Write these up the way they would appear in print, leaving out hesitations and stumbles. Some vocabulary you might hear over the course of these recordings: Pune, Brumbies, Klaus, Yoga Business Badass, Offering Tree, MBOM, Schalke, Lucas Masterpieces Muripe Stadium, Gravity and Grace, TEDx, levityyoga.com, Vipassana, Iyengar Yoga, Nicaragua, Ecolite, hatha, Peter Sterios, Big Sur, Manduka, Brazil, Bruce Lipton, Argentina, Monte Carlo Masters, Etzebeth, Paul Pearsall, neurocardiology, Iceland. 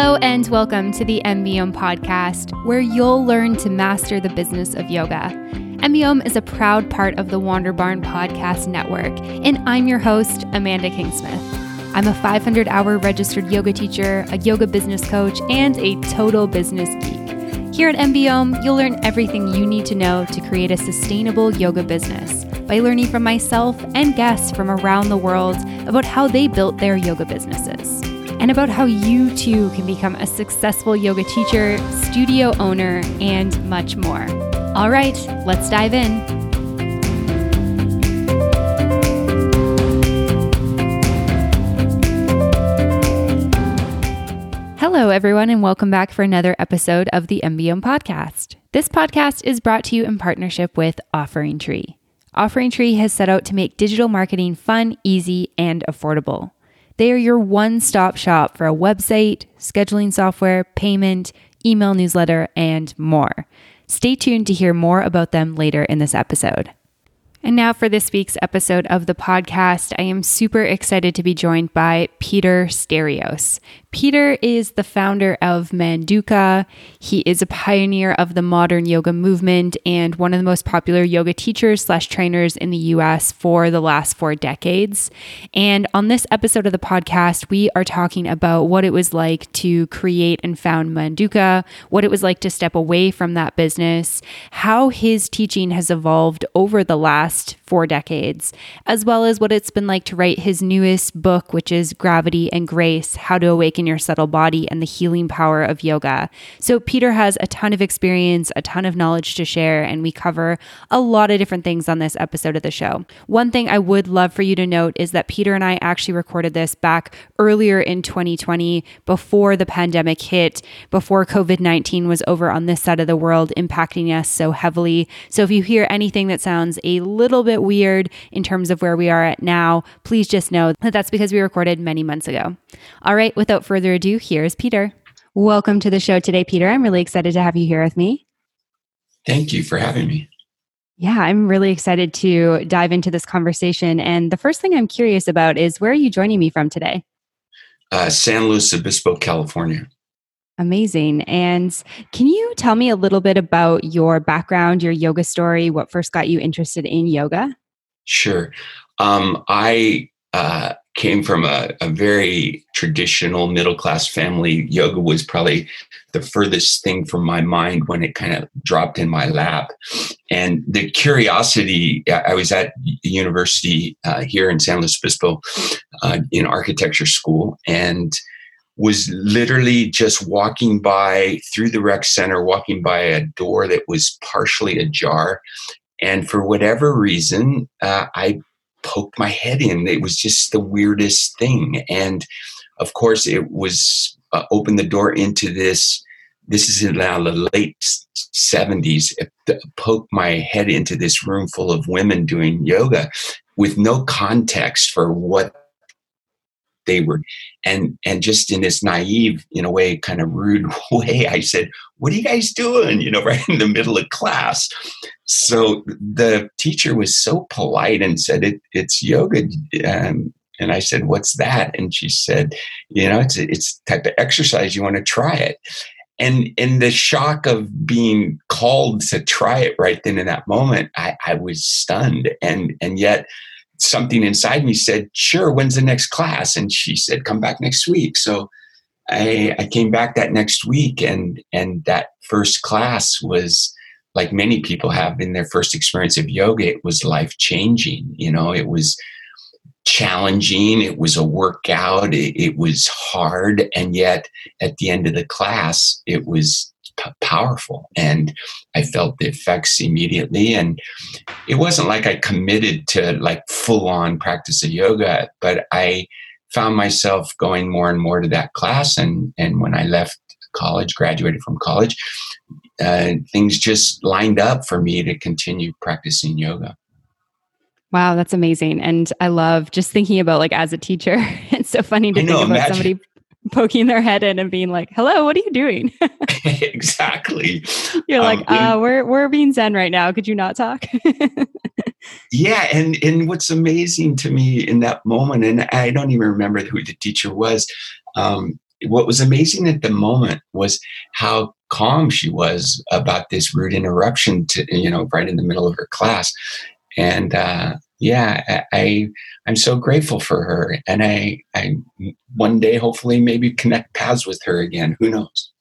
Hello and welcome to the MBOM podcast, where you'll learn to master the business of yoga. MBOM is a proud part of the Wanderbarn podcast network, and I'm your host, Amanda Kingsmith. I'm a 500-hour registered yoga teacher, a yoga business coach, and a total business geek. Here at MBOM, you'll learn everything you need to know to create a sustainable yoga business by learning from myself and guests from around the world about how they built their yoga businesses, and about how you too can become a successful yoga teacher, studio owner, and much more. All right, let's dive in. Hello, everyone, and welcome back for another episode of the MBOM podcast. This podcast is brought to you in partnership with Offering Tree. Offering Tree has set out to make digital marketing fun, easy, and affordable. They are your one-stop shop for a website, scheduling software, payment, email newsletter, and more. Stay tuned to hear more about them later in this episode. And now for this week's episode of the podcast, I am super excited to be joined by Peter Sterios. Peter is the founder of Manduka. He is a pioneer of the modern yoga movement and one of the most popular yoga teachers / trainers in the US for the last 4 decades. And on this episode of the podcast, we are talking about what it was like to create and found Manduka, what it was like to step away from that business, how his teaching has evolved over the last 4 decades, as well as what it's been like to write his newest book, which is Gravity and Grace, How to Awaken Your Subtle Body and the Healing Power of Yoga. So Peter has a ton of experience, a ton of knowledge to share, and we cover a lot of different things on this episode of the show. One thing I would love for you to note is that Peter and I actually recorded this back earlier in 2020, before the pandemic hit, before COVID-19 was over on this side of the world, impacting us so heavily. So if you hear anything that sounds a little bit weird in terms of where we are at now, please just know that that's because we recorded many months ago. All right, without further ado, here's Peter. Welcome to the show today, Peter. I'm really excited to have you here with me. Thank you for having me. Yeah, I'm really excited to dive into this conversation. And the first thing I'm curious about is, where are you joining me from today? San Luis Obispo, California. Amazing. And can you tell me a little bit about your background, your yoga story, what first got you interested in yoga? Sure. I came from a very traditional middle-class family. Yoga was probably the furthest thing from my mind when it kind of dropped in my lap. And the curiosity, I was at university here in San Luis Obispo in architecture school, and was literally just walking by through the rec center, walking by a door that was partially ajar. And for whatever reason, I poked my head in. It was just the weirdest thing. And of course, it was opened the door into this. This is in now the late 70s. Poked my head into this room full of women doing yoga with no context for what they were, and just in this naive, in a way, kind of rude way, I said, "What are you guys doing?" You know, right in the middle of class. So the teacher was so polite and said, "It's yoga," and I said, "What's that?" And she said, "You know, it's the type of exercise. You want to try it?" And in the shock of being called to try it right then in that moment, I was stunned, and yet something inside me said, "Sure, when's the next class?" And she said, "Come back next week." So I came back that next week, and that first class was, like many people have in their first experience of yoga, it was life-changing. You know, it was challenging. It was a workout. It was hard. And yet at the end of the class, it was powerful. And I felt the effects immediately. And it wasn't like I committed to like full-on practice of yoga, but I found myself going more and more to that class. And when I left college, graduated from college, things just lined up for me to continue practicing yoga. Wow, that's amazing. And I love just thinking about, like, as a teacher, it's so funny to imagine somebody poking their head in and being like, "Hello, what are you doing?" Exactly. You're like, we're being Zen right now. Could you not talk? Yeah. And what's amazing to me in that moment, and I don't even remember who the teacher was, what was amazing at the moment was how calm she was about this rude interruption to, you know, right in the middle of her class. And yeah, I'm so grateful for her. And I one day, hopefully maybe connect paths with her again. Who knows?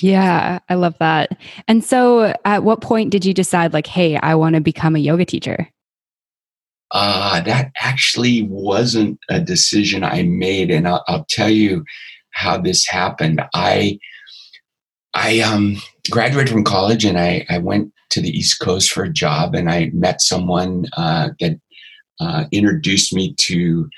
Yeah, I love that. And so at what point did you decide like, hey, I want to become a yoga teacher? That actually wasn't a decision I made. And I'll tell you how this happened. I graduated from college and I went to the East Coast for a job, and I met someone that introduced me to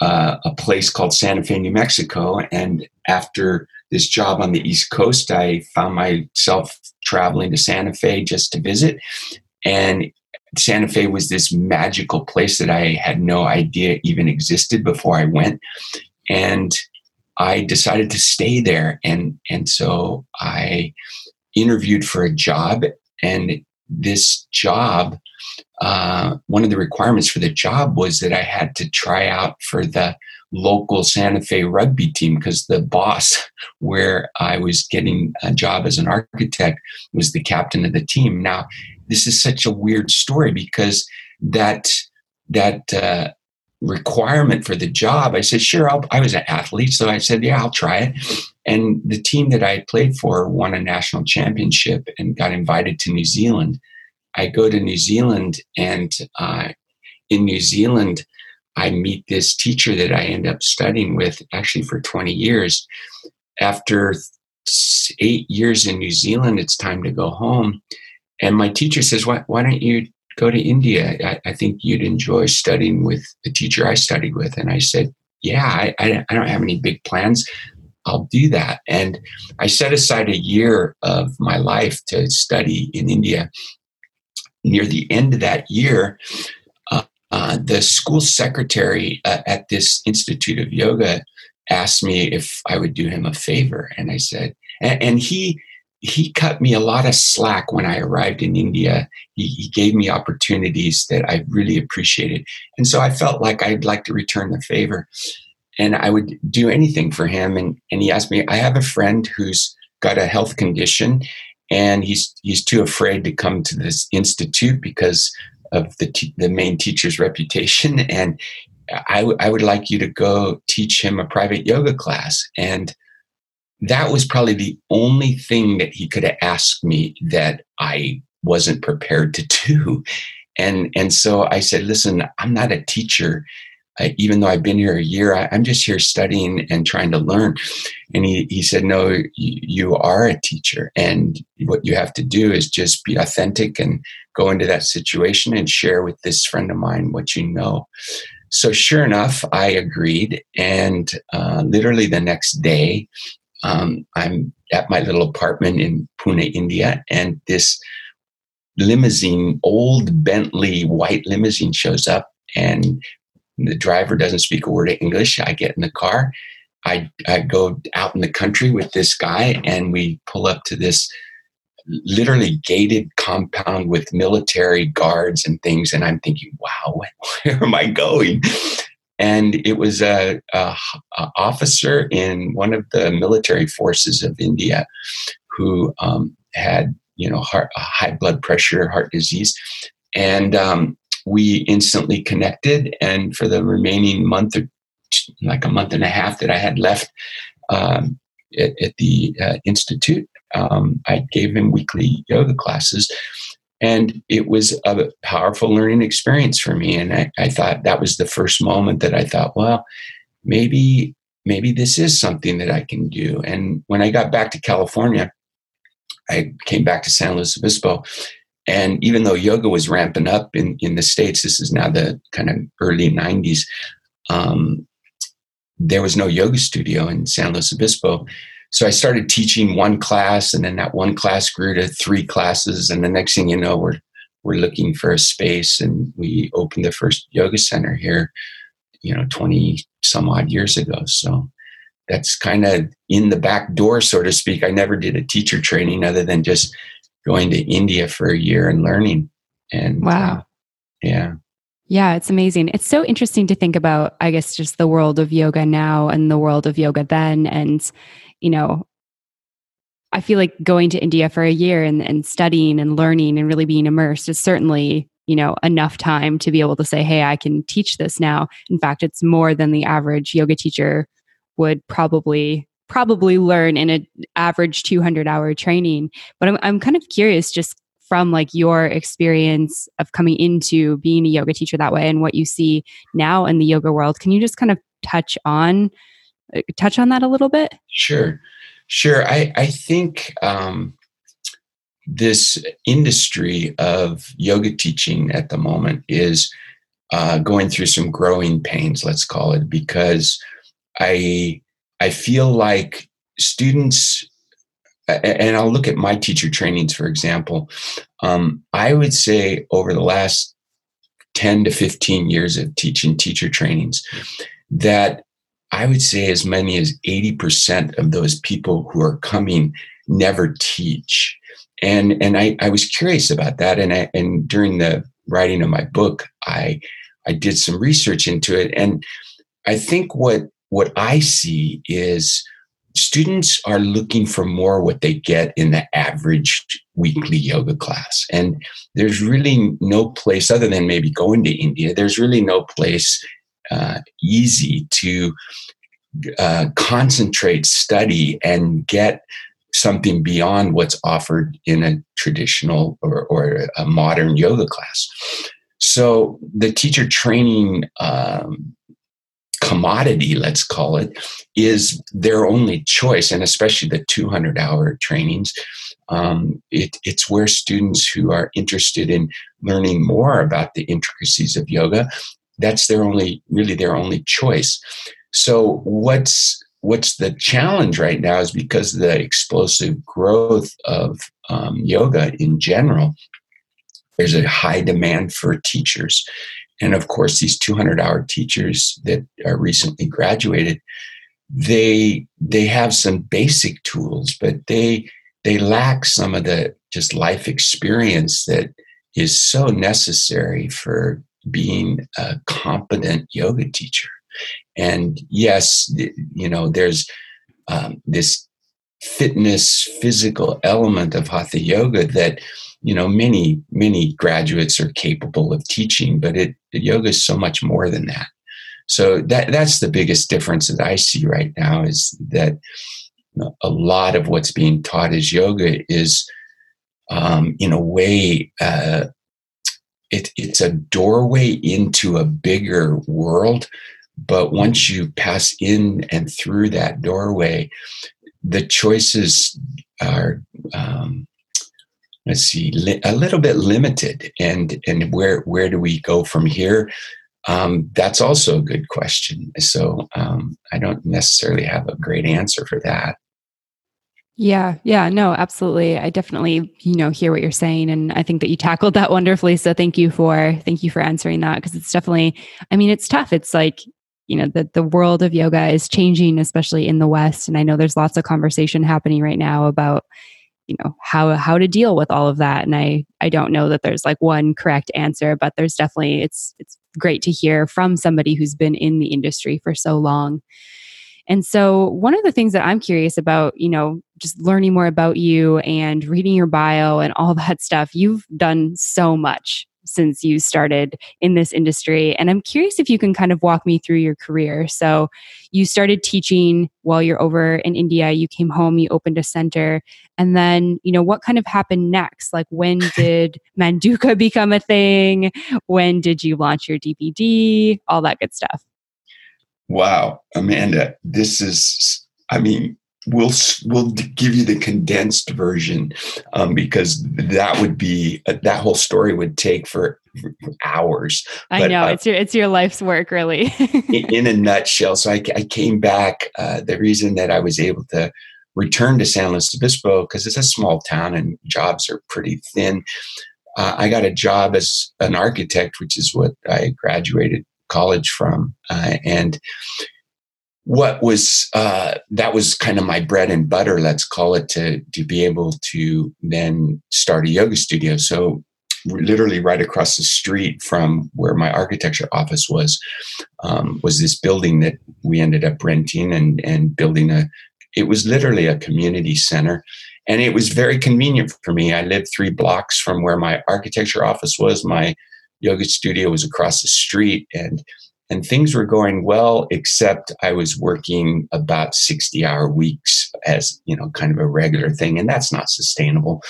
a place called Santa Fe, New Mexico. And after this job on the East Coast, I found myself traveling to Santa Fe just to visit. And Santa Fe was this magical place that I had no idea even existed before I went. And I decided to stay there. And so I interviewed for a job, and this job, one of the requirements for the job was that I had to try out for the local Santa Fe rugby team, because the boss where I was getting a job as an architect was the captain of the team. Now, this is such a weird story, because that requirement for the job, I said, sure, I was an athlete. So I said, yeah, I'll try it. And the team that I played for won a national championship and got invited to New Zealand. I go to New Zealand, and in New Zealand, I meet this teacher that I end up studying with actually for 20 years. After 8 years in New Zealand, it's time to go home. And my teacher says, why don't you go to India? I think you'd enjoy studying with the teacher I studied with. And I said, yeah, I don't have any big plans. I'll do that. And I set aside a year of my life to study in India. Near the end of that year, the school secretary at this Institute of Yoga asked me if I would do him a favor. And I said, and he cut me a lot of slack when I arrived in India. He gave me opportunities that I really appreciated. And so I felt like I'd like to return the favor, and I would do anything for him. And he asked me, I have a friend who's got a health condition, and he's too afraid to come to this institute because of the main teacher's reputation. And I would like you to go teach him a private yoga class. And that was probably the only thing that he could have asked me that I wasn't prepared to do. And so I said, listen, I'm not a teacher. Even though I've been here a year, I'm just here studying and trying to learn. And he said, no, you are a teacher. And what you have to do is just be authentic and go into that situation and share with this friend of mine what you know. So sure enough, I agreed. And literally the next day, I'm at my little apartment in Pune, India, and this limousine, old Bentley white limousine, shows up, and the driver doesn't speak a word of English. I get in the car. I go out in the country with this guy, and we pull up to this literally gated compound with military guards and things. And I'm thinking, wow, where am I going? And it was a officer in one of the military forces of India who had, you know, high blood pressure, heart disease. And we instantly connected. And for the remaining month, or like a month and a half that I had left at the institute, I gave him weekly yoga classes. And it was a powerful learning experience for me. And I thought that was the first moment that I thought, well, maybe this is something that I can do. And when I got back to California, I came back to San Luis Obispo. And even though yoga was ramping up in the States, this is now the kind of early 90s, there was no yoga studio in San Luis Obispo. So I started teaching one class, and then that one class grew to 3 classes. And the next thing you know, we're looking for a space, and we opened the first yoga center here, you know, 20 some odd years ago. So that's kind of in the back door, so to speak. I never did a teacher training other than just going to India for a year and learning. And wow. Yeah. Yeah, it's amazing. It's so interesting to think about, I guess, just the world of yoga now and the world of yoga then. And, you know, I feel like going to India for a year and studying and learning and really being immersed is certainly, you know, enough time to be able to say, hey, I can teach this now. In fact, it's more than the average yoga teacher would probably learn in an average 200-hour training. But I'm kind of curious just from like your experience of coming into being a yoga teacher that way and what you see now in the yoga world. Can you just kind of touch on that a little bit? Sure. I think this industry of yoga teaching at the moment is going through some growing pains, let's call it, because I feel like students, and I'll look at my teacher trainings, for example. I would say over the last 10 to 15 years of teaching teacher trainings, that I would say as many as 80% of those people who are coming never teach. And I was curious about that. And during the writing of my book, I did some research into it. And I think what I see is students are looking for more what they get in the average weekly yoga class. And there's really no place, other than maybe going to India, there's really no place easy to concentrate, study, and get something beyond what's offered in a traditional or a modern yoga class. So the teacher training commodity, let's call it, is their only choice, and especially the 200-hour trainings. It's where students who are interested in learning more about the intricacies of yoga, that's their only choice. So what's the challenge right now is because of the explosive growth of yoga in general, there's a high demand for teachers. And of course, these 200-hour teachers that are recently graduated, they have some basic tools, but they lack some of the just life experience that is so necessary for being a competent yoga teacher. And yes, you know, there's this fitness, physical element of hatha yoga that, you know, many graduates are capable of teaching, but yoga is so much more than that. So that's the biggest difference that I see right now, is that, you know, a lot of what's being taught as yoga is, in a way, it's a doorway into a bigger world. But once you pass in and through that doorway, the choices are a little bit limited, and where do we go from here? That's also a good question. So I don't necessarily have a great answer for that. Yeah, no, absolutely. I definitely, you know, hear what you're saying, and I think that you tackled that wonderfully. So thank you for answering that, because it's definitely, I mean, it's tough. It's like, you know, the world of yoga is changing, especially in the West, and I know there's lots of conversation happening right now about, you know, how to deal with all of that. And I don't know that there's like one correct answer, but there's definitely, it's great to hear from somebody who's been in the industry for so long. And so one of the things that I'm curious about, you know, just learning more about you and reading your bio and all that stuff, you've done so much since you started in this industry. And I'm curious if you can kind of walk me through your career. So you started teaching while you're over in India, you came home, you opened a center, and then, you know, what kind of happened next? Like, when did Manduka become a thing? When did you launch your DVD? All that good stuff. Wow, Amanda, this is, I mean, We'll give you the condensed version, because that would be that whole story would take for hours. I know, it's your life's work, really. in a nutshell. So I came back. The reason that I was able to return to San Luis Obispo, because it's a small town and jobs are pretty thin. I got a job as an architect, which is what I graduated college from, and. What was that was kind of my bread and butter, let's call it, to be able to then start a yoga studio. So literally right across the street from where my architecture office was this building that we ended up renting and building a, it was literally a community center. And it was very convenient for me. I lived 3 blocks from where my architecture office was. My yoga studio was across the street, and things were going well, except I was working about 60-hour weeks as, you know, kind of a regular thing. And that's not sustainable.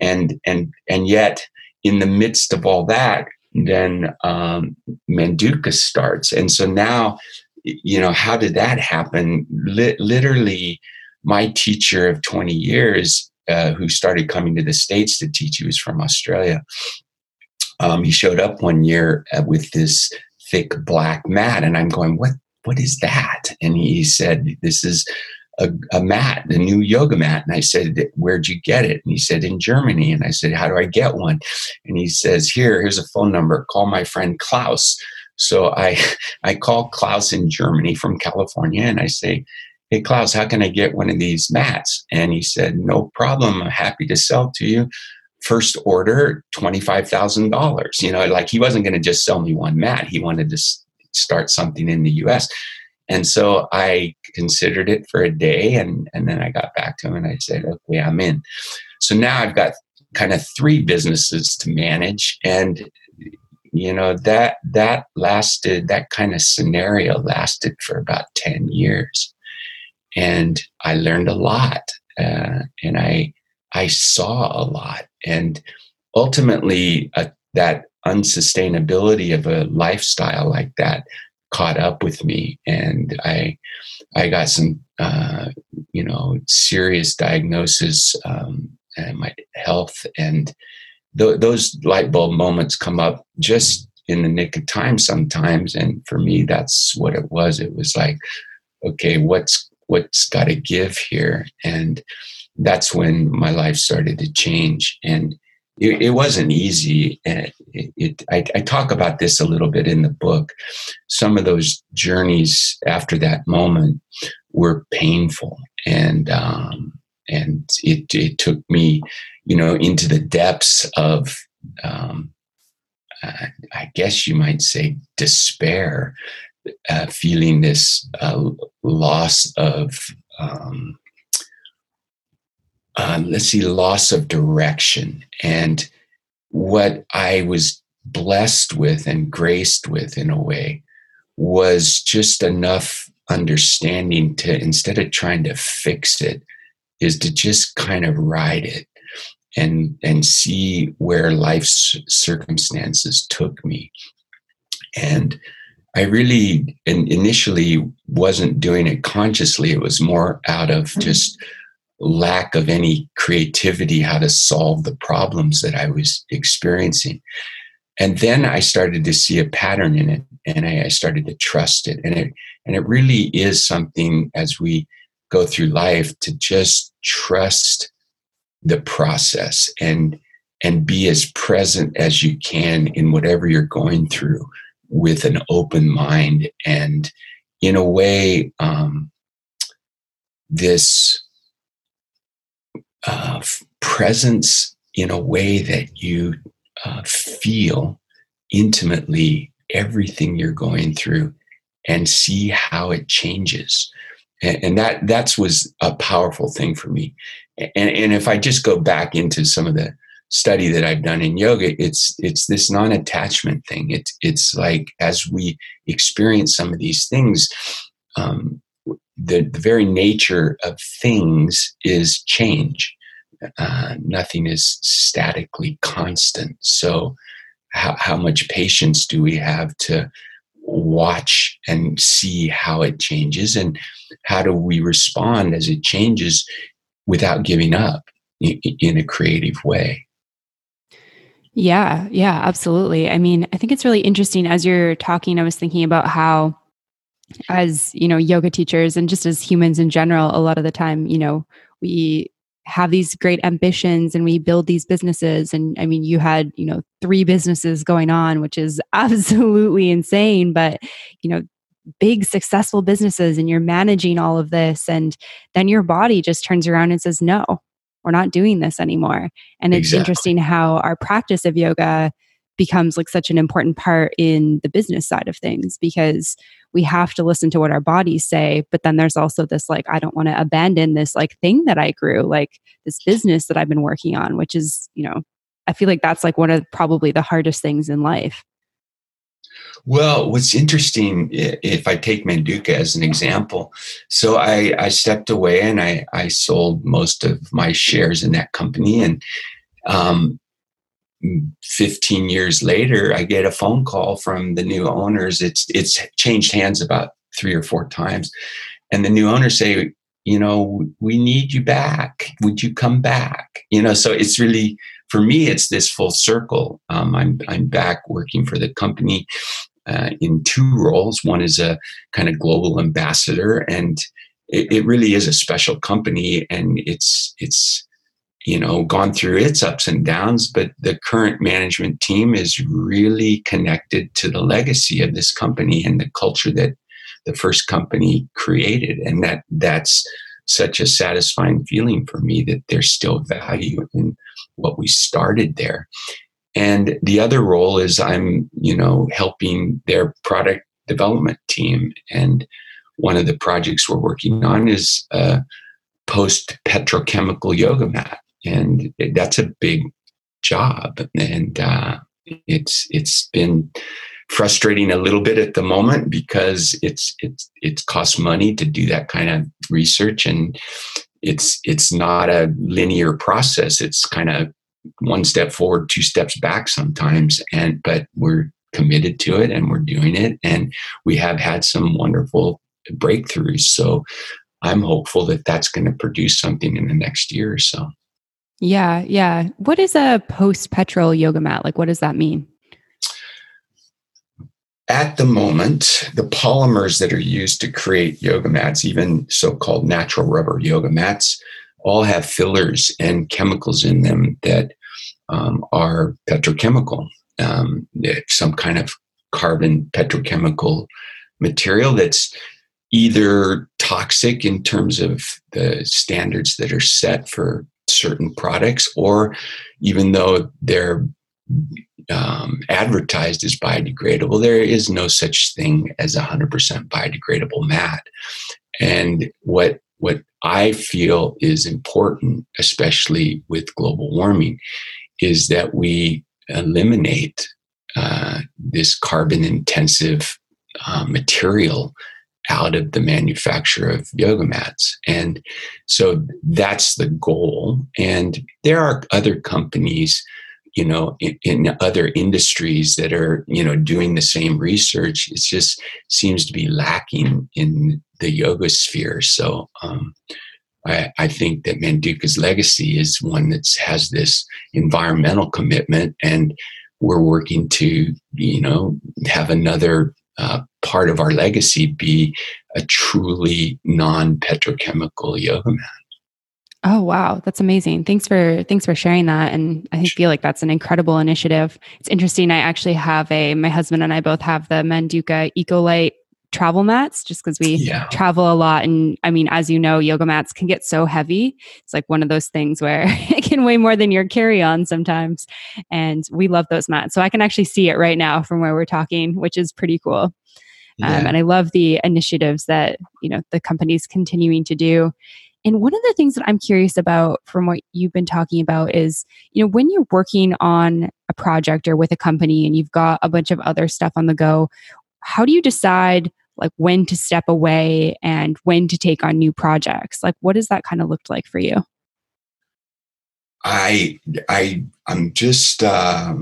And yet in the midst of all that, then Manduka starts. And so now, you know, how did that happen? Literally, my teacher of 20 years, who started coming to the States to teach, he was from Australia. He showed up one year with this thick black mat, and I'm going, what is that? And he said, this is a mat, the new yoga mat. And I said, where'd you get it? And he said, in Germany. And I said, how do I get one? And he says, here's a phone number. Call my friend Klaus. So I call Klaus in Germany from California, and I say, hey, Klaus, how can I get one of these mats? And he said, no problem. I'm happy to sell to you. First order, $25,000. You know, like he wasn't going to just sell me one mat. He wanted to start something in the U.S. And so I considered it for a day, and then I got back to him and I said, okay, I'm in. So now I've got kind of 3 businesses to manage. And, you know, that kind of scenario lasted for about 10 years. And I learned a lot, and I saw a lot. And ultimately, that unsustainability of a lifestyle like that caught up with me. And I got some, you know, serious diagnosis, and my health. And those light bulb moments come up just in the nick of time sometimes. And for me, that's what it was. It was like, okay, what's got to give here? And that's when my life started to change. And it wasn't easy. And I talk about this a little bit in the book. Some of those journeys after that moment were painful. And it took me, you know, into the depths of, I guess you might say, despair. Feeling this loss of, loss of direction. And what I was blessed with and graced with in a way was just enough understanding to, instead of trying to fix it, is to just kind of ride it and see where life's circumstances took me. And I really initially wasn't doing it consciously. It was more out of just lack of any creativity, how to solve the problems that I was experiencing. And then I started to see a pattern in it, and I started to trust it. And it really is something, as we go through life, to just trust the process and be as present as you can in whatever you're going through, with an open mind. And in a way, this presence in a way that you feel intimately everything you're going through and see how it changes. And that was a powerful thing for me. And if I just go back into some of the study that I've done in yoga, it's this non-attachment thing. It's like, as we experience some of these things, the very nature of things is change. Nothing is statically constant. So how much patience do we have to watch and see how it changes, and how do we respond as it changes without giving up in a creative way? Yeah, absolutely. I mean, I think it's really interesting. As you're talking, I was thinking about how, as, you know, yoga teachers and just as humans in general, a lot of the time, you know, we have these great ambitions and we build these businesses. And I mean, you had, you know, 3 businesses going on, which is absolutely insane, but, you know, big successful businesses, and you're managing all of this. And then your body just turns around and says, no, we're not doing this anymore. And it's interesting how our practice of yoga becomes like such an important part in the business side of things, because we have to listen to what our bodies say. But then there's also this like, I don't want to abandon this like thing that I grew, like this business that I've been working on, which is, you know, I feel like that's like one of probably the hardest things in life. Well, what's interesting, if I take Manduka as an example, so I stepped away and I sold most of my shares in that company. And 15 years later, I get a phone call from the new owners. It's changed hands about 3 or 4 times. And the new owners say, you know, we need you back. Would you come back? You know, so it's really, for me, it's this full circle. I'm back working for the company in 2 roles. One is a kind of global ambassador, and it really is a special company, and it's you know, gone through its ups and downs. But the current management team is really connected to the legacy of this company and the culture that the first company created, and that's such a satisfying feeling for me that there's still value in what we started there. And the other role is I'm, you know, helping their product development team. And one of the projects we're working on is a post petrochemical yoga mat. And that's a big job. And it's been frustrating a little bit at the moment because it's costs money to do that kind of research, and it's not a linear process. It's kind of 1 step forward, 2 steps back sometimes, but we're committed to it and we're doing it, and we have had some wonderful breakthroughs. So I'm hopeful that that's going to produce something in the next year or so. Yeah, yeah. What is a post-petrol yoga mat? Like, what does that mean? At the moment, the polymers that are used to create yoga mats, even so-called natural rubber yoga mats, all have fillers and chemicals in them that are petrochemical, some kind of carbon petrochemical material that's either toxic in terms of the standards that are set for certain products, or even though they're advertised as biodegradable, there is no such thing as 100% biodegradable mat. And what I feel is important, especially with global warming, is that we eliminate this carbon-intensive material out of the manufacture of yoga mats. And so that's the goal. And there are other companies, you know, in other industries that are, you know, doing the same research. It just seems to be lacking in the yoga sphere. So I think that Manduka's legacy is one that has this environmental commitment, and we're working to, you know, have another part of our legacy be a truly non-petrochemical yoga mat. Oh, wow. That's amazing. Thanks for sharing that. And I feel like that's an incredible initiative. It's interesting. I actually have my husband and I both have the Manduka Ecolite travel mats, just because we travel a lot. And I mean, as you know, yoga mats can get so heavy. It's like one of those things where it can weigh more than your carry-on sometimes. And we love those mats. So I can actually see it right now from where we're talking, which is pretty cool. Yeah. And I love the initiatives that, you know, the company's continuing to do. And one of the things that I'm curious about from what you've been talking about is, you know, when you're working on a project or with a company and you've got a bunch of other stuff on the go, how do you decide like when to step away and when to take on new projects? Like, what does that kind of look like for you? I'm just, I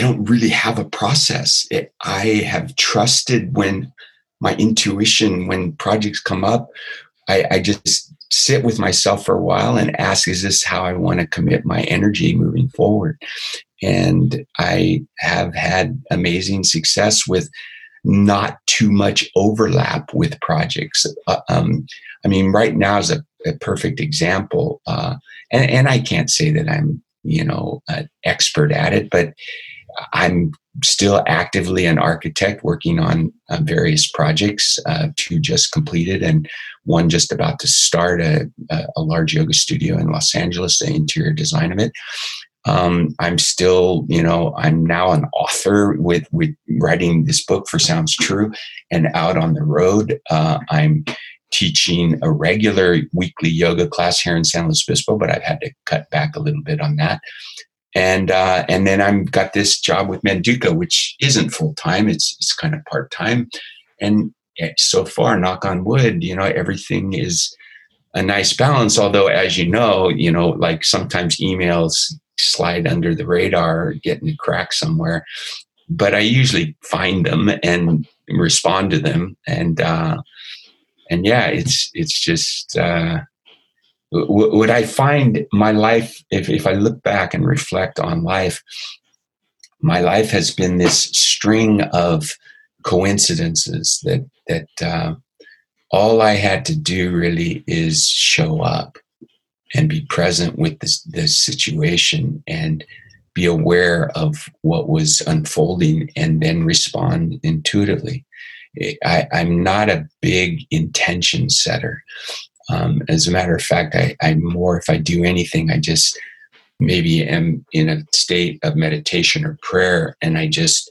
don't really have a process. I have trusted when my intuition, when projects come up, I just sit with myself for a while and ask, is this how I want to commit my energy moving forward? And I have had amazing success with not too much overlap with projects. I mean, right now is a perfect example. And I can't say that I'm, you know, an expert at it, but I'm still actively an architect working on various projects, two just completed and one just about to start a large yoga studio in Los Angeles, the interior design of it. I'm still, I'm now an author with writing this book for Sounds True and out on the road. I'm teaching a regular weekly yoga class here in San Luis Obispo, but I've had to cut back a little bit on that. And then I've got this job with Manduka, which isn't full time. It's kind of part time. And so far, knock on wood, everything is a nice balance. Although, as like sometimes emails slide under the radar, get in a crack somewhere, but I usually find them and respond to them. And yeah, it's just, what I find my life, if I look back and reflect on life, my life has been this string of coincidences that all I had to do really is show up and be present with this situation and be aware of what was unfolding and then respond intuitively. I'm not a big intention setter. As a matter of fact, I'm more, if I do anything, I just maybe am in a state of meditation or prayer, and I just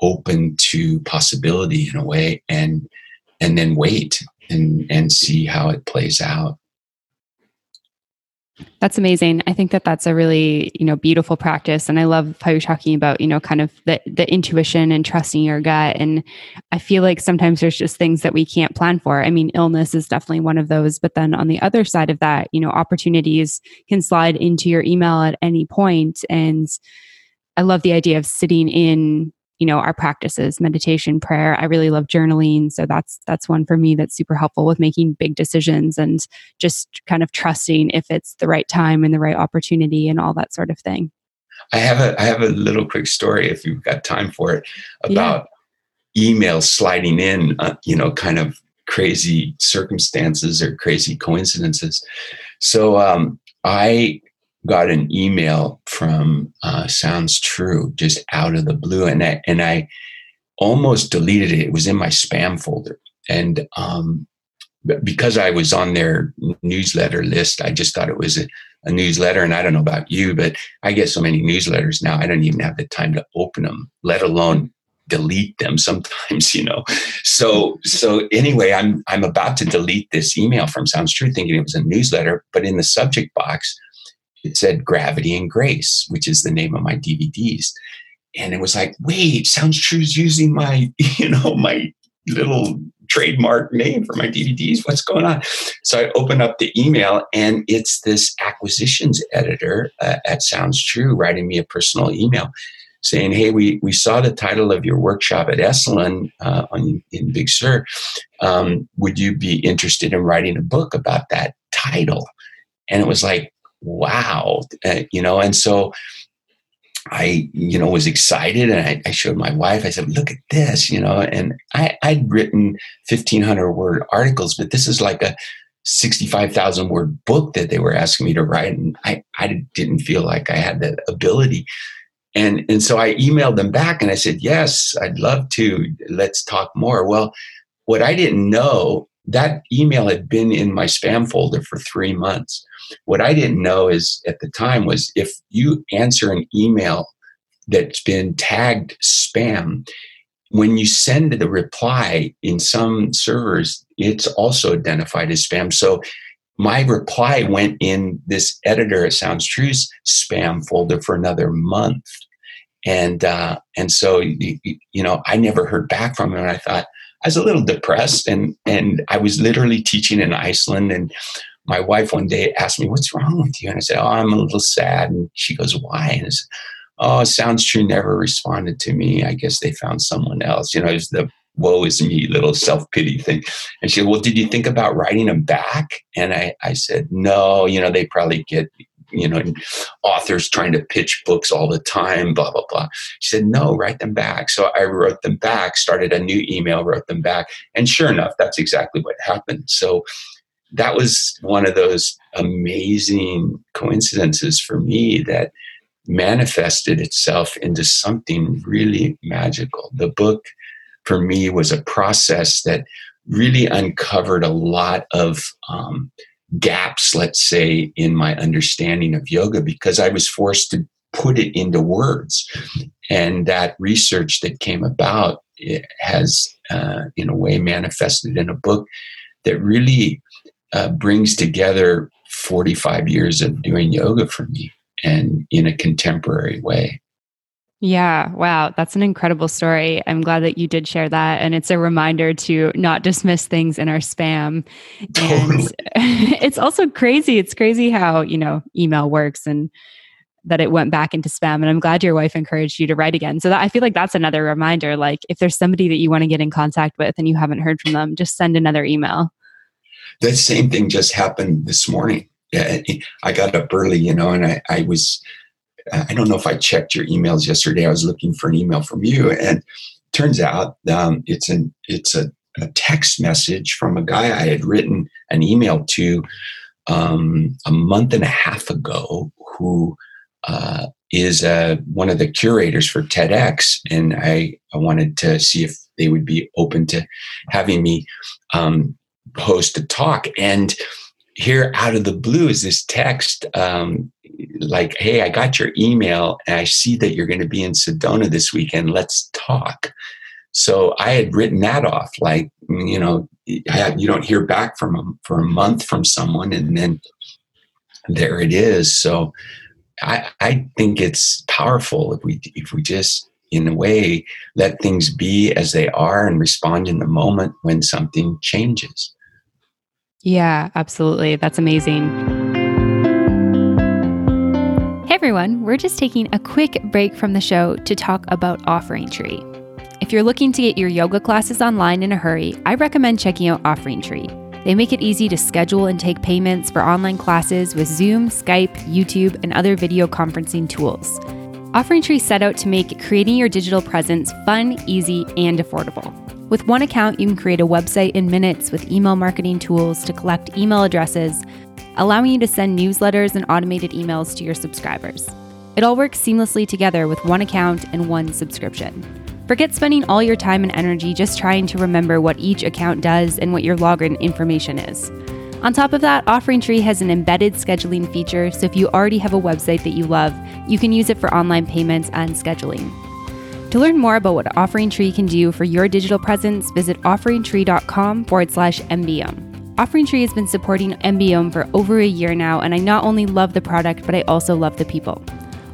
open to possibility in a way and then wait and see how it plays out. That's amazing. I think that's a really, beautiful practice. And I love how you're talking about, kind of the intuition and trusting your gut. And I feel like sometimes there's just things that we can't plan for. I mean, illness is definitely one of those, but then on the other side of that, opportunities can slide into your email at any point. And I love the idea of sitting in, our practices, meditation, prayer. I really love journaling. So that's one for me that's super helpful with making big decisions and just kind of trusting if it's the right time and the right opportunity and all that sort of thing. I have a little quick story if you've got time for it about emails sliding in, kind of crazy circumstances or crazy coincidences. So I got an email from Sounds True just out of the blue, and I almost deleted it. It was in my spam folder, and because I was on their newsletter list, I just thought it was a newsletter. And I don't know about you, but I get so many newsletters now, I don't even have the time to open them, let alone delete them sometimes, So anyway, I'm about to delete this email from Sounds True, thinking it was a newsletter, but in the subject box, it said Gravity and Grace, which is the name of my DVDs. And it was like, wait, Sounds True's using my, my little trademark name for my DVDs. What's going on? So I opened up the email, and it's this acquisitions editor at Sounds True writing me a personal email saying, hey, we saw the title of your workshop at Esalen in Big Sur. Would you be interested in writing a book about that title? And it was like, wow. And so I, was excited, and I showed my wife, I said, look at this, and I'd written 1,500 word articles, but this is like a 65,000 word book that they were asking me to write. And I didn't feel like I had the ability. And so I emailed them back, and I said, yes, I'd love to, let's talk more. Well, what I didn't know, that email had been in my spam folder for 3 months. What I didn't know is at the time was if you answer an email that's been tagged spam, when you send the reply in some servers, it's also identified as spam. So my reply went in this editor at Sounds True's spam folder for another month. And so, I never heard back from him, and I thought, I was a little depressed, and I was literally teaching in Iceland, and my wife one day asked me, what's wrong with you? And I said, oh, I'm a little sad. And she goes, why? And I said, oh, Sounds True never responded to me. I guess they found someone else. It was the woe is me little self-pity thing. And she said, well, did you think about writing them back? And I said, no, they probably get, authors trying to pitch books all the time, blah, blah, blah. She said, no, write them back. So I wrote them back, started a new email, wrote them back. And sure enough, that's exactly what happened. So that was one of those amazing coincidences for me that manifested itself into something really magical. The book, for me, was a process that really uncovered a lot of gaps, let's say, in my understanding of yoga, because I was forced to put it into words. And that research that came about, it has, in a way, manifested in a book that really brings together 45 years of doing yoga for me, and in a contemporary way. Yeah. Wow. That's an incredible story. I'm glad that you did share that. And it's a reminder to not dismiss things in our spam. And totally. It's also crazy. It's crazy how, you know, email works, and that it went back into spam. And I'm glad your wife encouraged you to write again. So that, I feel like that's another reminder. Like, if there's somebody that you want to get in contact with and you haven't heard from them, just send another email. That same thing just happened this morning. I got up early, you know, and I was, I don't know if I checked your emails yesterday. I was looking for an email from you, and turns out it's a text message from a guy I had written an email to a month and a half ago, who is one of the curators for TEDx, and I wanted to see if they would be open to having me host a talk. And here out of the blue is this text, like, hey, I got your email and I see that you're going to be in Sedona this weekend. Let's talk. So I had written that off. Like, you know, you don't hear back from them for a month from someone, and then there it is. So I think it's powerful if we just, in a way, let things be as they are and respond in the moment when something changes. Yeah, absolutely. That's amazing. Hey everyone, we're just taking a quick break from the show to talk about Offering Tree. If you're looking to get your yoga classes online in a hurry, I recommend checking out Offering Tree. They make it easy to schedule and take payments for online classes with Zoom, Skype, YouTube, and other video conferencing tools. Offering Tree set out to make creating your digital presence fun, easy, and affordable. With one account, you can create a website in minutes with email marketing tools to collect email addresses, allowing you to send newsletters and automated emails to your subscribers. It all works seamlessly together with one account and one subscription. Forget spending all your time and energy just trying to remember what each account does and what your login information is. On top of that, Offering Tree has an embedded scheduling feature, so if you already have a website that you love, you can use it for online payments and scheduling. To learn more about what Offering Tree can do for your digital presence, visit offeringtree.com/MBOM. Offering Tree has been supporting MBOM for over a year now, and I not only love the product, but I also love the people.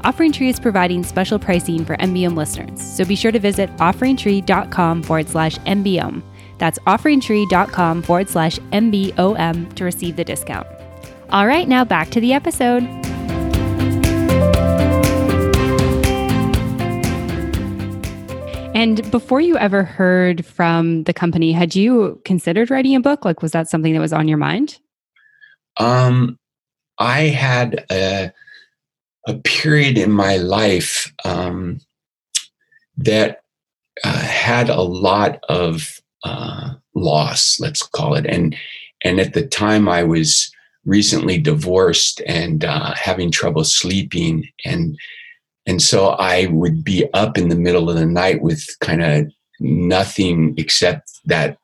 Offering Tree is providing special pricing for MBOM listeners, so be sure to visit offeringtree.com/MBOM. That's offeringtree.com/MBOM to receive the discount. All right, now back to the episode. And before you ever heard from the company, had you considered writing a book? Like, was that something that was on your mind? I had a period in my life that had a lot of loss, let's call it. And at the time, I was recently divorced and having trouble sleeping, and so I would be up in the middle of the night with kind of nothing except that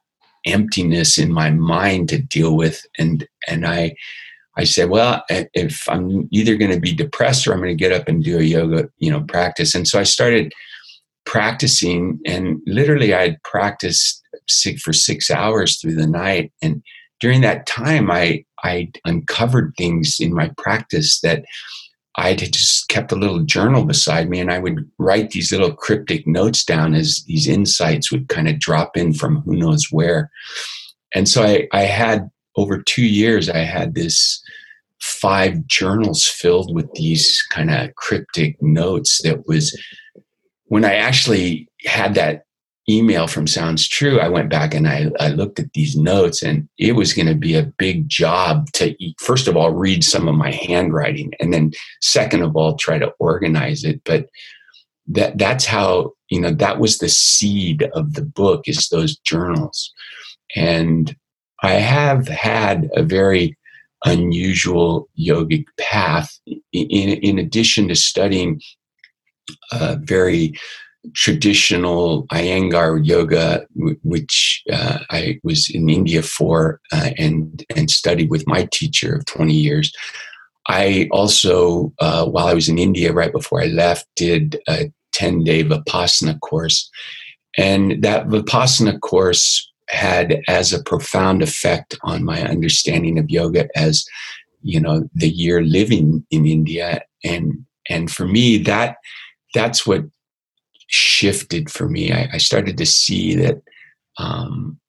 emptiness in my mind to deal with. And I said, well, if I'm either going to be depressed or I'm going to get up and do a yoga, you know, practice. And so I started practicing, and literally I had practiced for 6 hours through the night. And during that time, I uncovered things in my practice that I had just kept a little journal beside me, and I would write these little cryptic notes down as these insights would kind of drop in from who knows where. And so I had, over 2 years, I had this 5 journals filled with these kind of cryptic notes that was, when I actually had that email from Sounds True, I went back and I looked at these notes, and it was going to be a big job to, first of all, read some of my handwriting, and then second of all, try to organize it. But that's how, you know, that was the seed of the book, is those journals. And I have had a very unusual yogic path. In addition to studying very traditional Iyengar yoga, which I was in India for and studied with my teacher of 20 years, I also, while I was in India right before I left, did a 10-day Vipassana course. And that Vipassana course had as a profound effect on my understanding of yoga as, you know, the year living in India. And for me, that's what shifted for me. I started to see that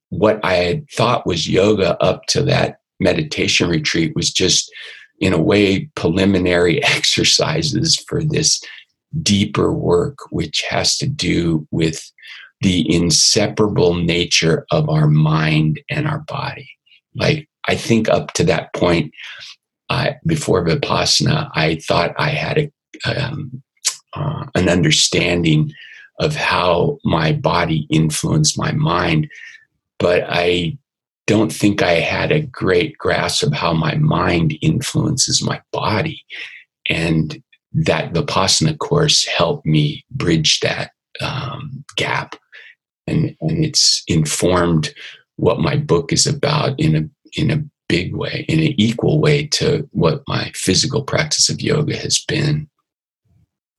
what I had thought was yoga up to that meditation retreat was just, in a way, preliminary exercises for this deeper work, which has to do with the inseparable nature of our mind and our body. Like, I think up to that point, before Vipassana, I thought I had an understanding of how my body influenced my mind, but I don't think I had a great grasp of how my mind influences my body. And that Vipassana course helped me bridge that gap. And it's informed what my book is about in a big way, in an equal way to what my physical practice of yoga has been.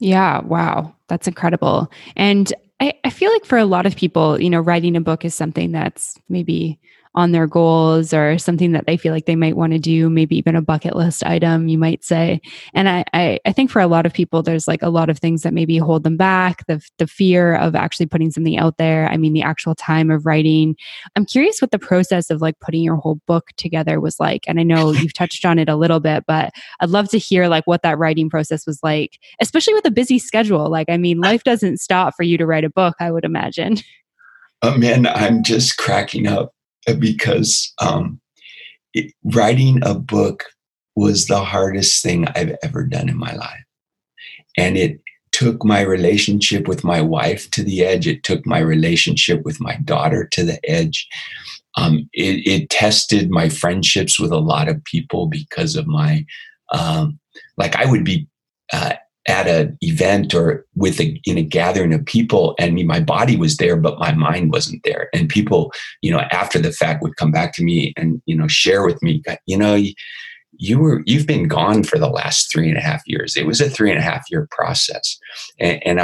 Yeah. Wow. That's incredible. And I feel like for a lot of people, you know, writing a book is something that's maybe on their goals or something that they feel like they might want to do, maybe even a bucket list item, you might say. And I think for a lot of people, there's like a lot of things that maybe hold them back, the fear of actually putting something out there. I mean, the actual time of writing. I'm curious what the process of like putting your whole book together was like. And I know you've touched on it a little bit, but I'd love to hear like what that writing process was like, especially with a busy schedule. Like, I mean, life doesn't stop for you to write a book, I would imagine. Oh man, I'm just cracking up. Because writing a book was the hardest thing I've ever done in my life. And it took my relationship with my wife to the edge. It took my relationship with my daughter to the edge. It tested my friendships with a lot of people because of my, like I would be at an event or in a gathering of people, and my body was there, but my mind wasn't there. And people, you know, after the fact would come back to me and, you know, share with me, you know, you've been gone for the last 3.5 years. It was a 3.5 year process. And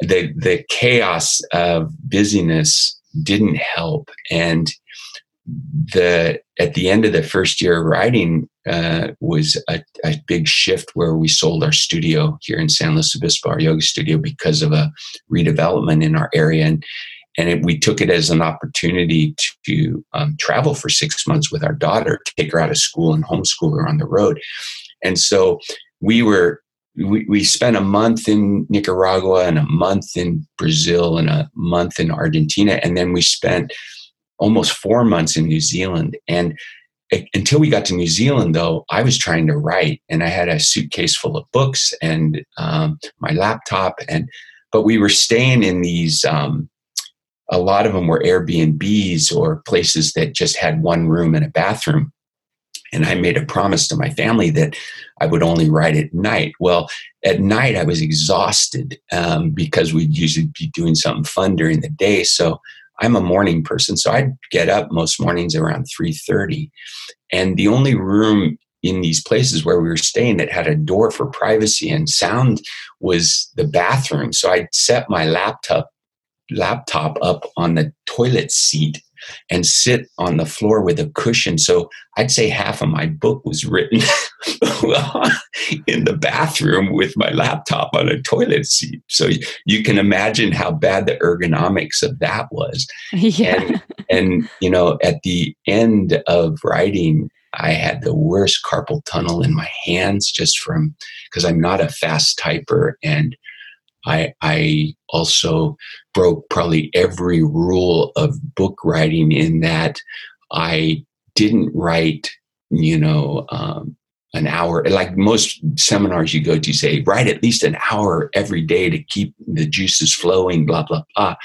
the chaos of busyness didn't help. And at the end of the first year of writing, was a big shift where we sold our studio here in San Luis Obispo, our yoga studio, because of a redevelopment in our area. And we took it as an opportunity to travel for 6 months with our daughter, take her out of school and homeschool her on the road. And so we spent a month in Nicaragua and a month in Brazil and a month in Argentina. And then we spent almost 4 months in New Zealand. And until we got to New Zealand, though, I was trying to write, and I had a suitcase full of books and my laptop. But we were staying in these, a lot of them were Airbnbs or places that just had one room and a bathroom. And I made a promise to my family that I would only write at night. Well, at night I was exhausted because we'd usually be doing something fun during the day. So I'm a morning person, so I'd get up most mornings around 3:30. And the only room in these places where we were staying that had a door for privacy and sound was the bathroom. So I'd set my laptop up on the toilet seat and sit on the floor with a cushion. So I'd say half of my book was written in the bathroom with my laptop on a toilet seat. So you can imagine how bad the ergonomics of that was. Yeah. And, you know, at the end of writing, I had the worst carpal tunnel in my hands just because I'm not a fast typer. And I also broke probably every rule of book writing in that I didn't write, you know, an hour. Like most seminars you go to say, write at least an hour every day to keep the juices flowing, blah, blah, blah.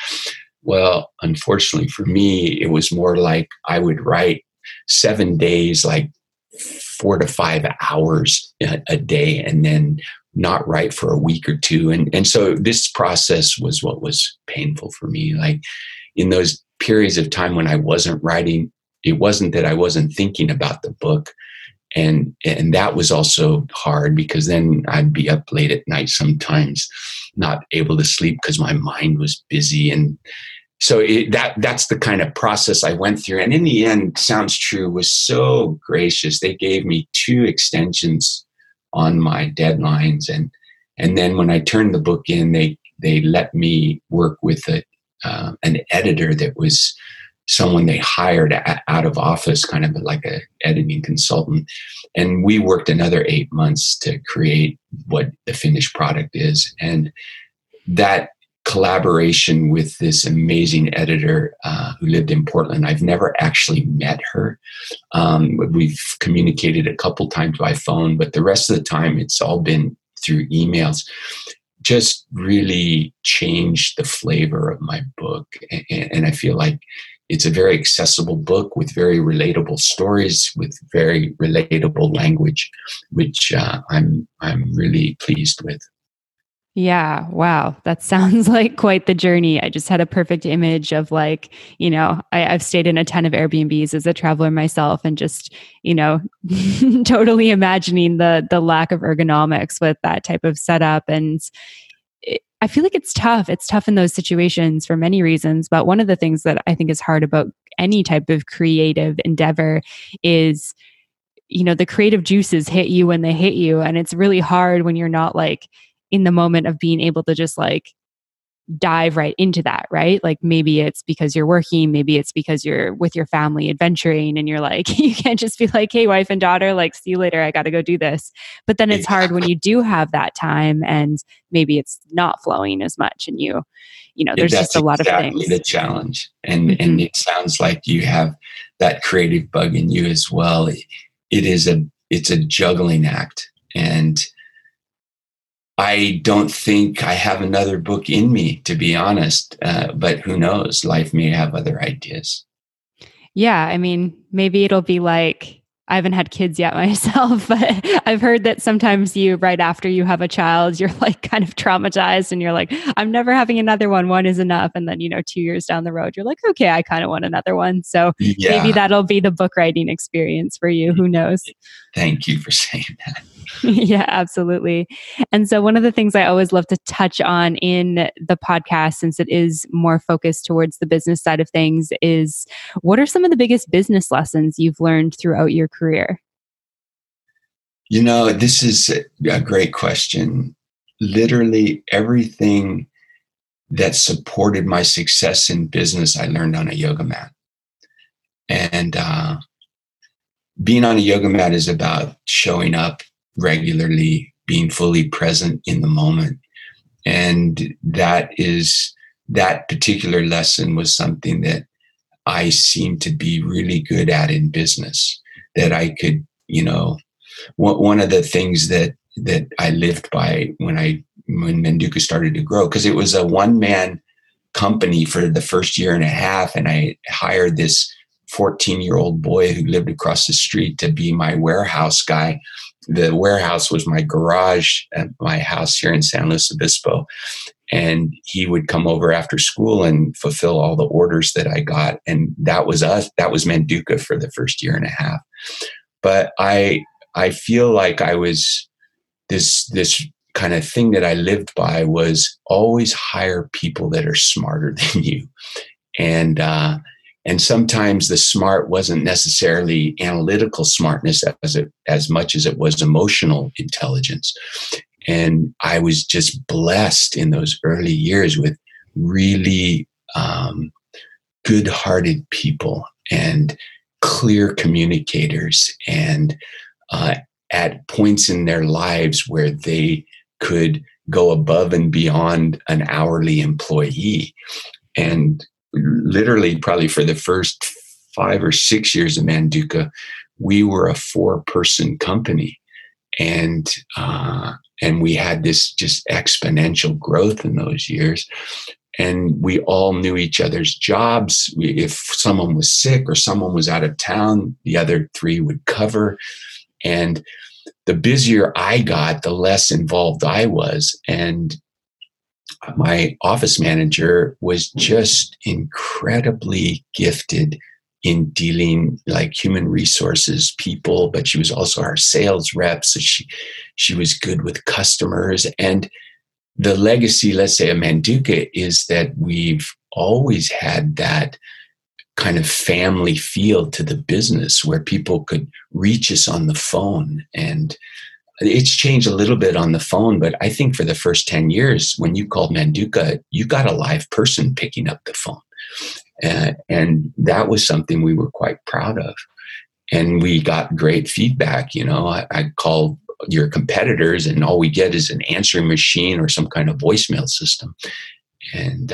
Well, unfortunately for me, it was more like I would write 7 days, like 4 to 5 hours a day, and then not right for a week or two. And so this process was what was painful for me. Like in those periods of time when I wasn't writing, it wasn't that I wasn't thinking about the book. And that was also hard, because then I'd be up late at night sometimes, not able to sleep because my mind was busy. And so that's the kind of process I went through. And in the end, Sounds True was so gracious. They gave me 2 extensions on my deadlines. And then when I turned the book in, they let me work with an editor that was someone they hired out of office, kind of like an editing consultant. And we worked another 8 months to create what the finished product is. And that collaboration with this amazing editor who lived in Portland, I've never actually met her. We've communicated a couple times by phone, but the rest of the time it's all been through emails. Just really changed the flavor of my book. And I feel like it's a very accessible book with very relatable stories, with very relatable language, which I'm really pleased with. Yeah. Wow. That sounds like quite the journey. I just had a perfect image of like, you know, I've stayed in a ton of Airbnbs as a traveler myself, and just, you know, totally imagining the lack of ergonomics with that type of setup. And I feel like it's tough. It's tough in those situations for many reasons. But one of the things that I think is hard about any type of creative endeavor is, you know, the creative juices hit you when they hit you. And it's really hard when you're not like in the moment of being able to just like dive right into that, right? Like maybe it's because you're working, maybe it's because you're with your family adventuring, and you're like, you can't just be like, hey, wife and daughter, like, see you later, I got to go do this. But then it's hard when you do have that time and maybe it's not flowing as much, and you know, there's just a lot of things. That's the challenge. And mm-hmm. and it sounds like you have that creative bug in you as well. It's a juggling act, and I don't think I have another book in me, to be honest, but who knows? Life may have other ideas. Yeah, I mean, maybe it'll be like, I haven't had kids yet myself, but I've heard that sometimes you, right after you have a child, you're like kind of traumatized and you're like, I'm never having another one. One is enough. And then, you know, 2 years down the road, you're like, okay, I kind of want another one. So maybe that'll be the book writing experience for you. Who knows? Thank you for saying that. Yeah, absolutely. And so one of the things I always love to touch on in the podcast, since it is more focused towards the business side of things, is what are some of the biggest business lessons you've learned throughout your career? You know, this is a great question. Literally everything that supported my success in business, I learned on a yoga mat. And being on a yoga mat is about showing up regularly, being fully present in the moment. And that particular lesson was something that I seemed to be really good at in business, that I could, you know, one of the things that I lived by when Manduka started to grow, because it was a one-man company for the first year and a half. And I hired this 14-year-old boy who lived across the street to be my warehouse guy. The warehouse was my garage at my house here in San Luis Obispo. And he would come over after school and fulfill all the orders that I got. And that was us. That was Manduka for the first year and a half. But I feel like I was this kind of thing that I lived by was always hire people that are smarter than you. And sometimes the smart wasn't necessarily analytical smartness as much as it was emotional intelligence. And I was just blessed in those early years with really good-hearted people and clear communicators, and at points in their lives where they could go above and beyond an hourly employee. And literally, probably for the first 5 or 6 years of Manduka, we were a 4-person company, and we had this just exponential growth in those years. And we all knew each other's jobs. If someone was sick or someone was out of town, the other three would cover. And the busier I got, the less involved I was. And my office manager was just incredibly gifted in dealing like human resources people, but she was also our sales rep. So she was good with customers. And the legacy, let's say, of Manduka is that we've always had that kind of family feel to the business where people could reach us on the phone. And it's changed a little bit on the phone, but I think for the first 10 years, when you called Manduka, you got a live person picking up the phone. And that was something we were quite proud of. And we got great feedback. You know, I called your competitors and all we get is an answering machine or some kind of voicemail system. And,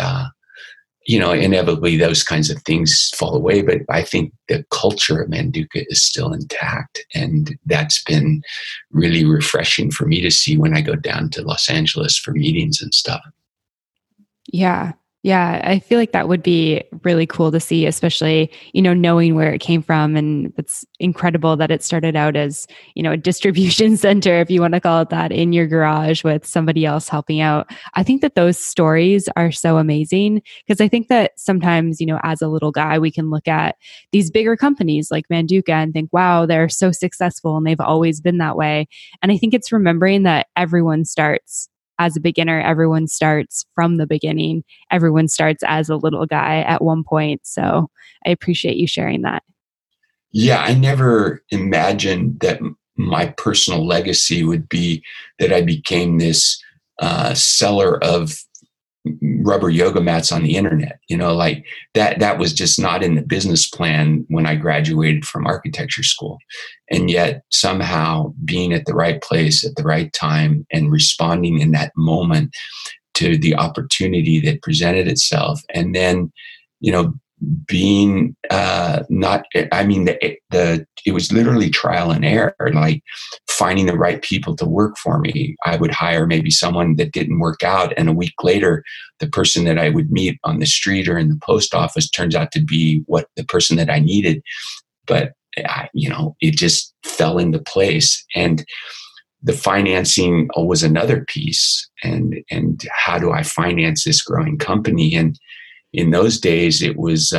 you know, inevitably those kinds of things fall away. But I think the culture of Manduka is still intact. And that's been really refreshing for me to see when I go down to Los Angeles for meetings and stuff. Yeah. Yeah, I feel like that would be really cool to see, especially, you know, knowing where it came from. And it's incredible that it started out as, you know, a distribution center, if you want to call it that, in your garage with somebody else helping out. I think that those stories are so amazing because I think that sometimes, you know, as a little guy, we can look at these bigger companies like Manduka and think, wow, they're so successful and they've always been that way. And I think it's remembering that everyone starts as a beginner, everyone starts from the beginning. Everyone starts as a little guy at one point. So I appreciate you sharing that. Yeah, I never imagined that my personal legacy would be that I became this seller of rubber yoga mats on the internet. You know, like that was just not in the business plan when I graduated from architecture school. And yet somehow being at the right place at the right time and responding in that moment to the opportunity that presented itself. And then, you know, being it was literally trial and error, like finding the right people to work for me. I would hire maybe someone that didn't work out, and a week later, the person that I would meet on the street or in the post office turns out to be what the person that I needed. But it just fell into place. And the financing was another piece, and how do I finance this growing company? And in those days, it was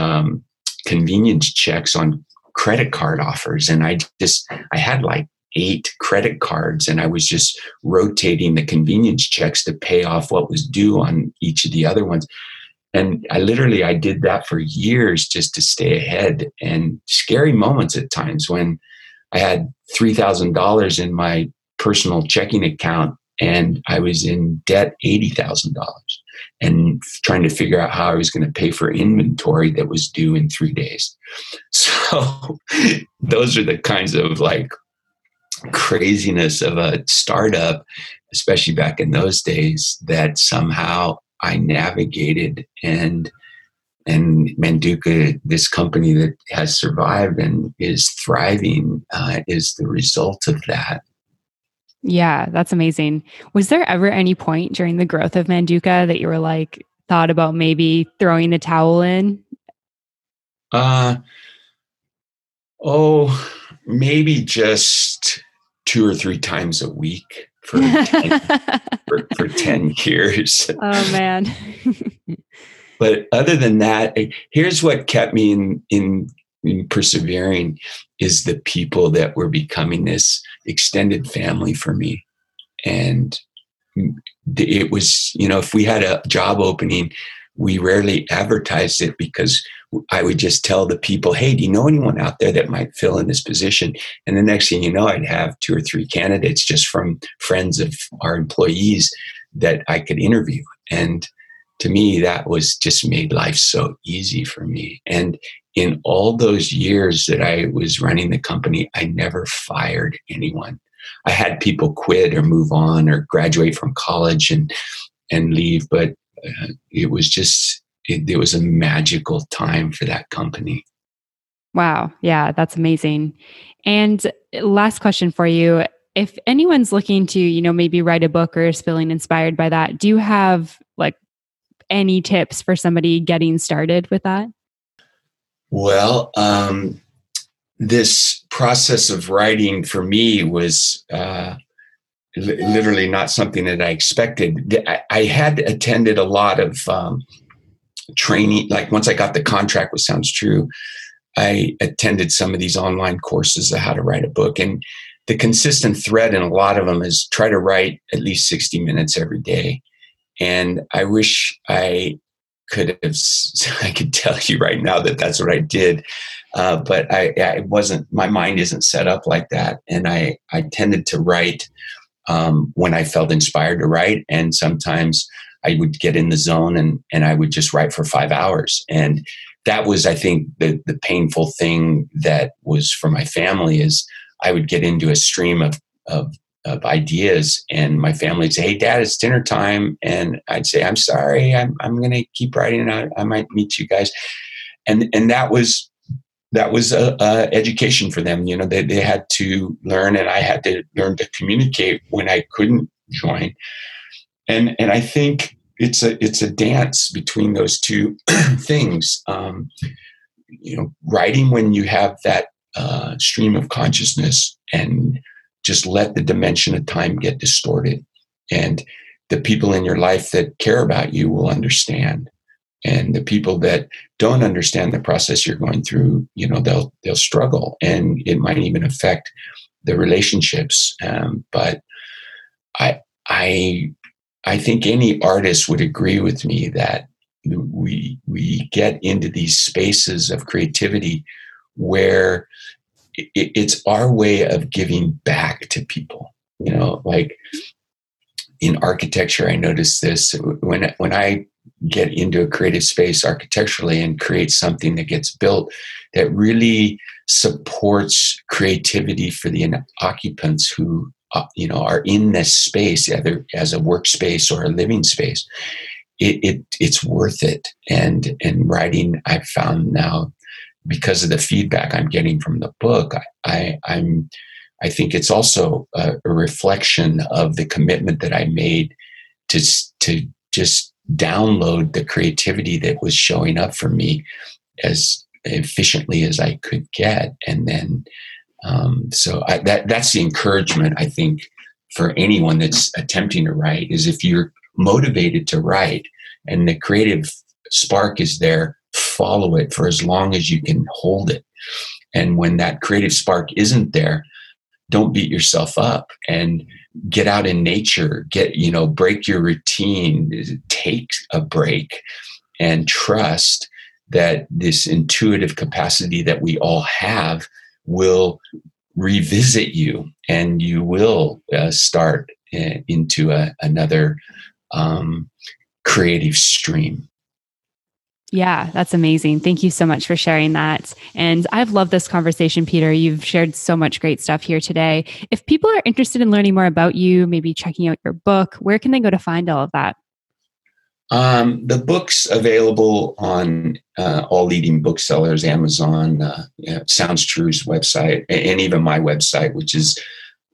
convenience checks on credit card offers. And I had like 8 credit cards, and I was just rotating the convenience checks to pay off what was due on each of the other ones. And I did that for years just to stay ahead, and scary moments at times when I had $3,000 in my personal checking account and I was in debt $80,000. And trying to figure out how I was going to pay for inventory that was due in 3 days. So those are the kinds of like craziness of a startup, especially back in those days, that somehow I navigated, and Manduka, this company that has survived and is thriving, is the result of that. Yeah, that's amazing. Was there ever any point during the growth of Manduka that you were like, thought about maybe throwing the towel in? Maybe just 2 or 3 times a week for 10 years. Oh, man. But other than that, here's what kept me in persevering is the people that were becoming this extended family for me. And it was, you know, if we had a job opening, we rarely advertised it because I would just tell the people, hey, do you know anyone out there that might fill in this position? And the next thing you know, I'd have 2 or 3 candidates just from friends of our employees that I could interview. And to me, that was just made life so easy for me. And in all those years that I was running the company, I never fired anyone. I had people quit or move on or graduate from college and leave, but it was a magical time for that company. Wow. Yeah, that's amazing. And last question for you. If anyone's looking to, you know, maybe write a book or is feeling inspired by that, do you have like any tips for somebody getting started with that? Well, this process of writing for me was literally not something that I expected. I had attended a lot of training. Like once I got the contract with Sounds True, I attended some of these online courses on how to write a book. And the consistent thread in a lot of them is try to write at least 60 minutes every day. And I wish I could tell you right now that that's what I did. But I wasn't, my mind isn't set up like that. And I tended to write when I felt inspired to write. And sometimes I would get in the zone and I would just write for 5 hours. And that was, I think, the painful thing that was for my family is I would get into a stream of ideas, and my family would say, "Hey, Dad, it's dinner time," and I'd say, "I'm sorry, I'm going to keep writing. I might meet you guys," and that was a education for them. You know, they had to learn, and I had to learn to communicate when I couldn't join, and I think it's a dance between those two things. You know, writing when you have that stream of consciousness and just let the dimension of time get distorted, and the people in your life that care about you will understand. And the people that don't understand the process you're going through, you know, they'll struggle, and it might even affect the relationships. But I think any artist would agree with me that we get into these spaces of creativity where it's our way of giving back to people. You know, like in architecture, I noticed this when I get into a creative space architecturally and create something that gets built that really supports creativity for the occupants who, you know, are in this space, either as a workspace or a living space, it's worth it. And writing, I've found now, because of the feedback I'm getting from the book, I think it's also a reflection of the commitment that I made to just download the creativity that was showing up for me as efficiently as I could get. And then, that's the encouragement, I think, for anyone that's attempting to write, is if you're motivated to write and the creative spark is there, follow it for as long as you can hold it. And when that creative spark isn't there, don't beat yourself up, and get out in nature, break your routine, take a break, and trust that this intuitive capacity that we all have will revisit you, and you will start into another creative stream. Yeah, that's amazing. Thank you so much for sharing that. And I've loved this conversation, Peter. You've shared so much great stuff here today. If people are interested in learning more about you, maybe checking out your book, where can they go to find all of that? The book's available on all leading booksellers, Amazon, Sounds True's website, and even my website, which is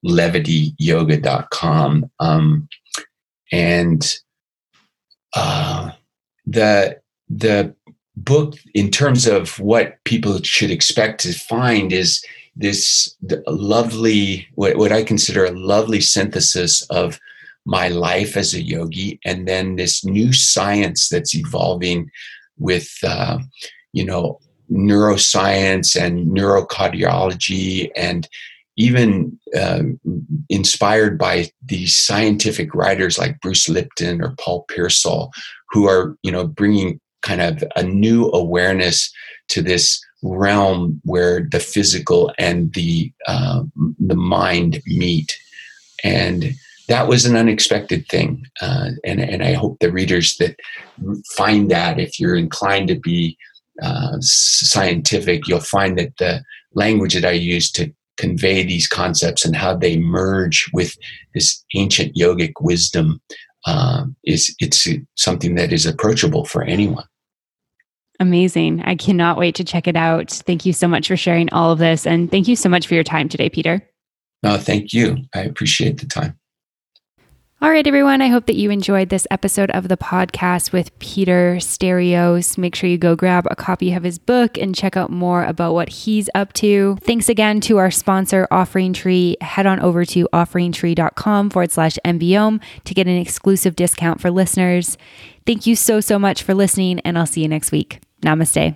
levityyoga.com. The book, in terms of what people should expect to find, is this lovely, what I consider a lovely synthesis of my life as a yogi, and then this new science that's evolving with, neuroscience and neurocardiology, and even inspired by these scientific writers like Bruce Lipton or Paul Pearsall, who are, bringing kind of a new awareness to this realm where the physical and the mind meet. And that was an unexpected thing. And I hope the readers that find that, if you're inclined to be scientific, you'll find that the language that I use to convey these concepts and how they merge with this ancient yogic wisdom it's something that is approachable for anyone. Amazing. I cannot wait to check it out. Thank you so much for sharing all of this. And thank you so much for your time today, Peter. No, thank you. I appreciate the time. All right, everyone. I hope that you enjoyed this episode of the podcast with Peter Sterios. Make sure you go grab a copy of his book and check out more about what he's up to. Thanks again to our sponsor, Offering Tree. Head on over to offeringtree.com/MBOM to get an exclusive discount for listeners. Thank you so, so much for listening, and I'll see you next week. Namaste.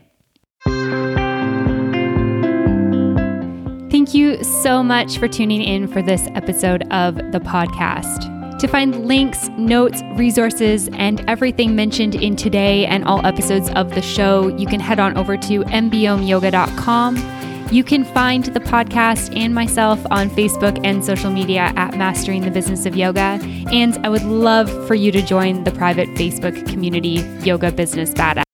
Thank you so much for tuning in for this episode of the podcast. To find links, notes, resources, and everything mentioned in today and all episodes of the show, you can head on over to mbomyoga.com. You can find the podcast and myself on Facebook and social media at Mastering the Business of Yoga. And I would love for you to join the private Facebook community, Yoga Business Badass.